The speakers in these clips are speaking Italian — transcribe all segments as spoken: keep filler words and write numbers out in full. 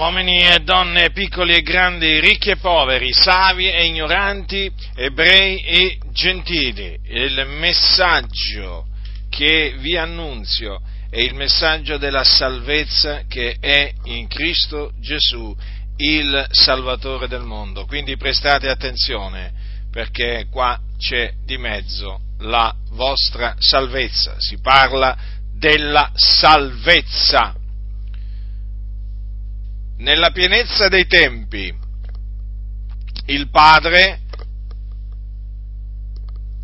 uomini e donne, piccoli e grandi, ricchi e poveri, savi e ignoranti, ebrei e gentili. Il messaggio che vi annunzio è il messaggio della salvezza che è in Cristo Gesù, il Salvatore del mondo. Quindi prestate attenzione, perché qua c'è di mezzo la vostra salvezza. Si parla della salvezza. Nella pienezza dei tempi, il Padre,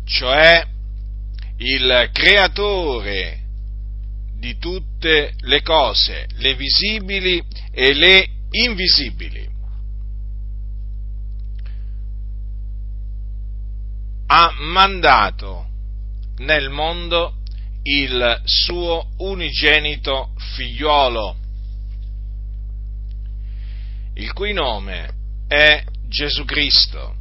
cioè il Creatore di tutte le cose, le visibili e le invisibili, ha mandato nel mondo il suo unigenito figliolo, il cui nome è Gesù Cristo.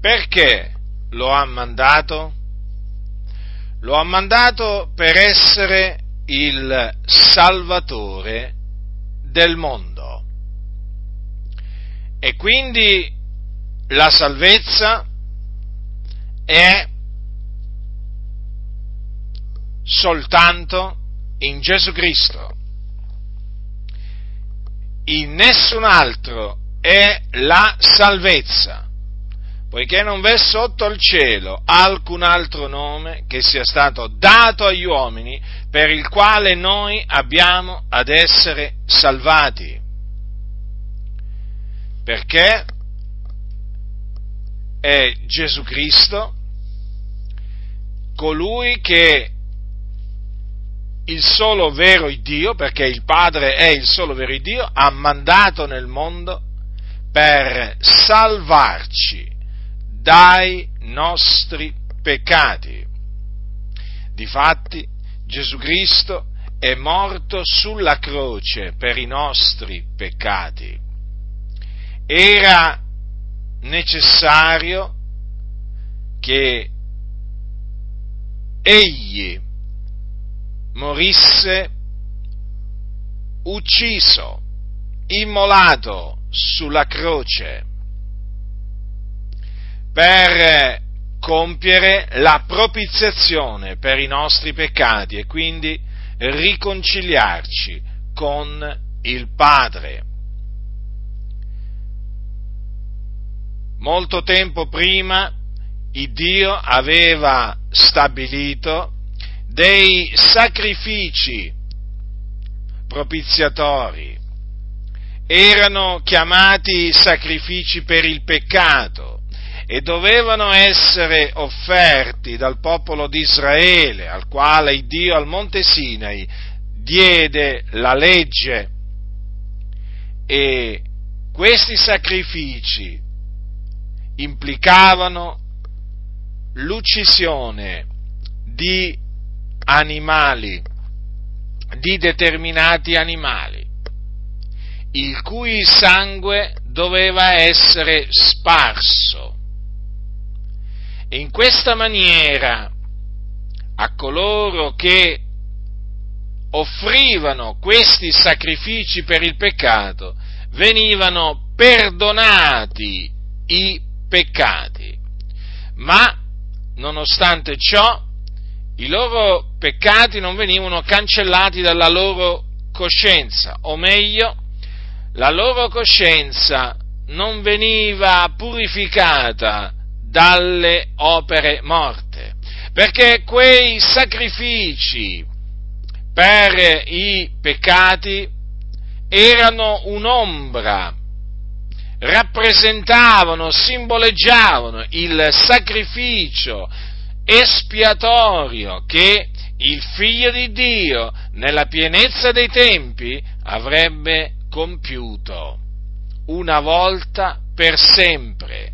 Perché lo ha mandato? Lo ha mandato per essere il Salvatore del mondo. E quindi la salvezza è soltanto in Gesù Cristo, in nessun altro è la salvezza, poiché non v'è sotto il cielo alcun altro nome che sia stato dato agli uomini per il quale noi abbiamo ad essere salvati, perché è Gesù Cristo colui che il solo vero Dio, perché il Padre è il solo vero Dio, ha mandato nel mondo per salvarci dai nostri peccati. Difatti, Gesù Cristo è morto sulla croce per i nostri peccati. Era necessario che egli morisse ucciso, immolato sulla croce, per compiere la propiziazione per i nostri peccati e quindi riconciliarci con il Padre. Molto tempo prima, il Dio aveva stabilito dei sacrifici propiziatori, erano chiamati sacrifici per il peccato e dovevano essere offerti dal popolo di Israele, al quale il Dio al Monte Sinai diede la legge, e questi sacrifici implicavano l'uccisione di animali, di determinati animali, il cui sangue doveva essere sparso. E in questa maniera a coloro che offrivano questi sacrifici per il peccato venivano perdonati i peccati, ma nonostante ciò i loro peccati non venivano cancellati dalla loro coscienza, o meglio, la loro coscienza non veniva purificata dalle opere morte, perché quei sacrifici per i peccati erano un'ombra, rappresentavano, simboleggiavano il sacrificio espiatorio che il Figlio di Dio nella pienezza dei tempi avrebbe compiuto una volta per sempre,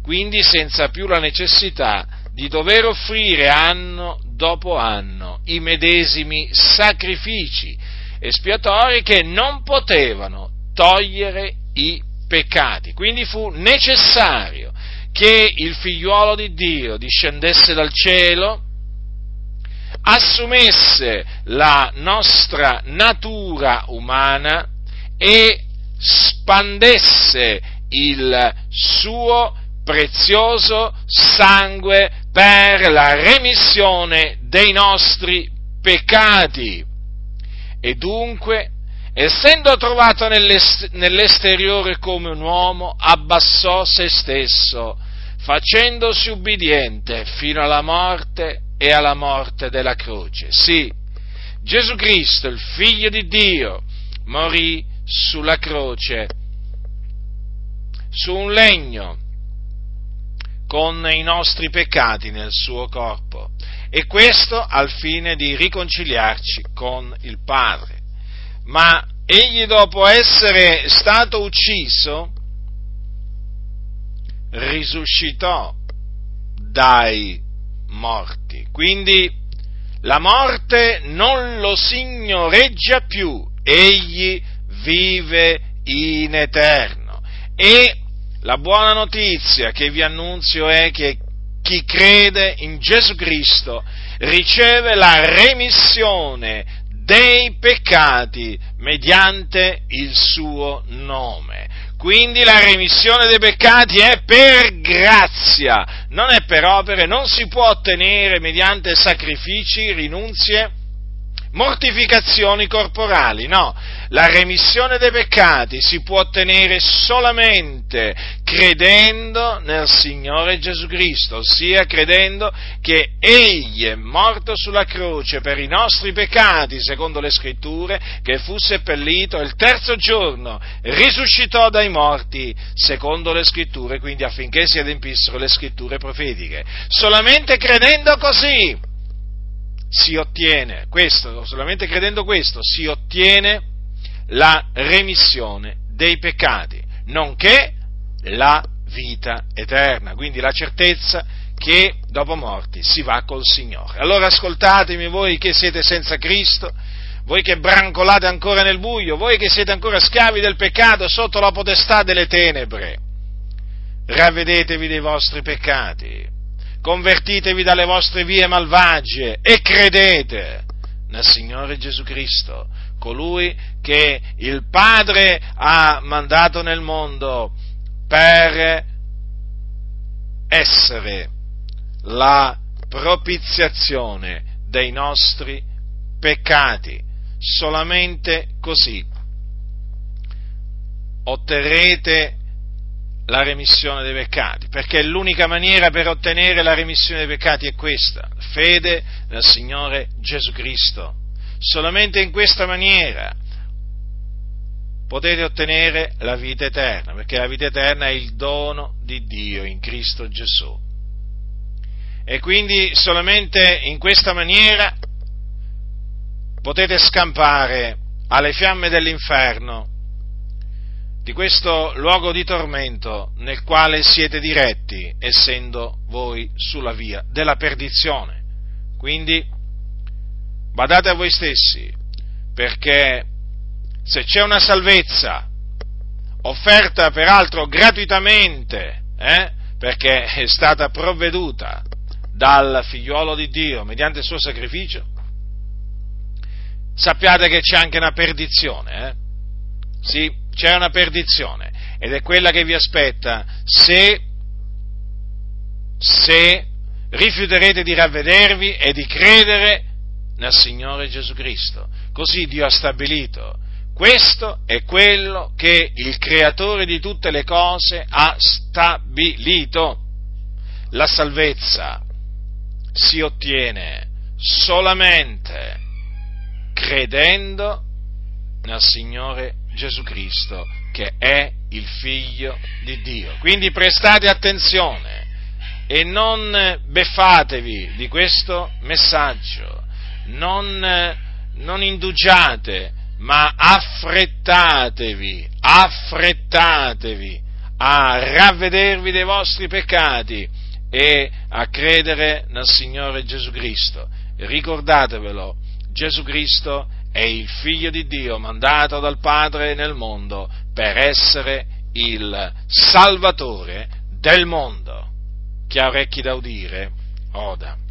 quindi senza più la necessità di dover offrire anno dopo anno i medesimi sacrifici espiatori che non potevano togliere i peccati. Quindi fu necessario che il figliuolo di Dio discendesse dal cielo assumesse la nostra natura umana e spandesse il suo prezioso sangue per la remissione dei nostri peccati. E dunque, essendo trovato nell'esteriore come un uomo, abbassò se stesso, facendosi ubbidiente fino alla morte e alla morte della croce. Sì, Gesù Cristo, il Figlio di Dio, morì sulla croce, su un legno, con i nostri peccati nel suo corpo, e questo al fine di riconciliarci con il Padre. Ma egli, dopo essere stato ucciso, risuscitò dai morti. Quindi la morte non lo signoreggia più, egli vive in eterno. E la buona notizia che vi annunzio è che chi crede in Gesù Cristo riceve la remissione dei peccati mediante il suo nome. Quindi la remissione dei peccati è per grazia, non è per opere, non si può ottenere mediante sacrifici, rinunzie, mortificazioni corporali, no. La remissione dei peccati si può ottenere solamente credendo nel Signore Gesù Cristo, ossia credendo che Egli è morto sulla croce per i nostri peccati, secondo le Scritture, che fu seppellito e il terzo giorno risuscitò dai morti, secondo le Scritture, quindi affinché si adempissero le Scritture profetiche. Solamente credendo così si ottiene questo, solamente credendo questo si ottiene la remissione dei peccati, nonché la vita eterna, quindi la certezza che dopo morti si va col Signore. Allora ascoltatemi, voi che siete senza Cristo, voi che brancolate ancora nel buio, voi che siete ancora schiavi del peccato sotto la potestà delle tenebre, ravvedetevi dei vostri peccati, convertitevi dalle vostre vie malvagie e credete nel Signore Gesù Cristo, colui che il Padre ha mandato nel mondo per essere la propiziazione dei nostri peccati. Solamente così otterrete la remissione dei peccati, perché l'unica maniera per ottenere la remissione dei peccati è questa: fede nel Signore Gesù Cristo. Solamente in questa maniera potete ottenere la vita eterna, perché la vita eterna è il dono di Dio in Cristo Gesù. E quindi solamente in questa maniera potete scampare alle fiamme dell'inferno, di questo luogo di tormento nel quale siete diretti, essendo voi sulla via della perdizione. Quindi badate a voi stessi, perché se c'è una salvezza offerta peraltro gratuitamente, eh, perché è stata provveduta dal Figliuolo di Dio mediante il suo sacrificio, sappiate che c'è anche una perdizione, eh? Sì, c'è una perdizione, ed è quella che vi aspetta se, se rifiuterete di ravvedervi e di credere nel Signore Gesù Cristo. Così Dio ha stabilito. Questo è quello che il Creatore di tutte le cose ha stabilito. La salvezza si ottiene solamente credendo nel Signore Gesù Cristo, che è il Figlio di Dio. Quindi prestate attenzione e non beffatevi di questo messaggio, non, non indugiate, ma affrettatevi, affrettatevi a ravvedervi dei vostri peccati e a credere nel Signore Gesù Cristo. Ricordatevelo, Gesù Cristo è il Figlio di Dio mandato dal Padre nel mondo per essere il Salvatore del mondo. Chi ha orecchi da udire, oda.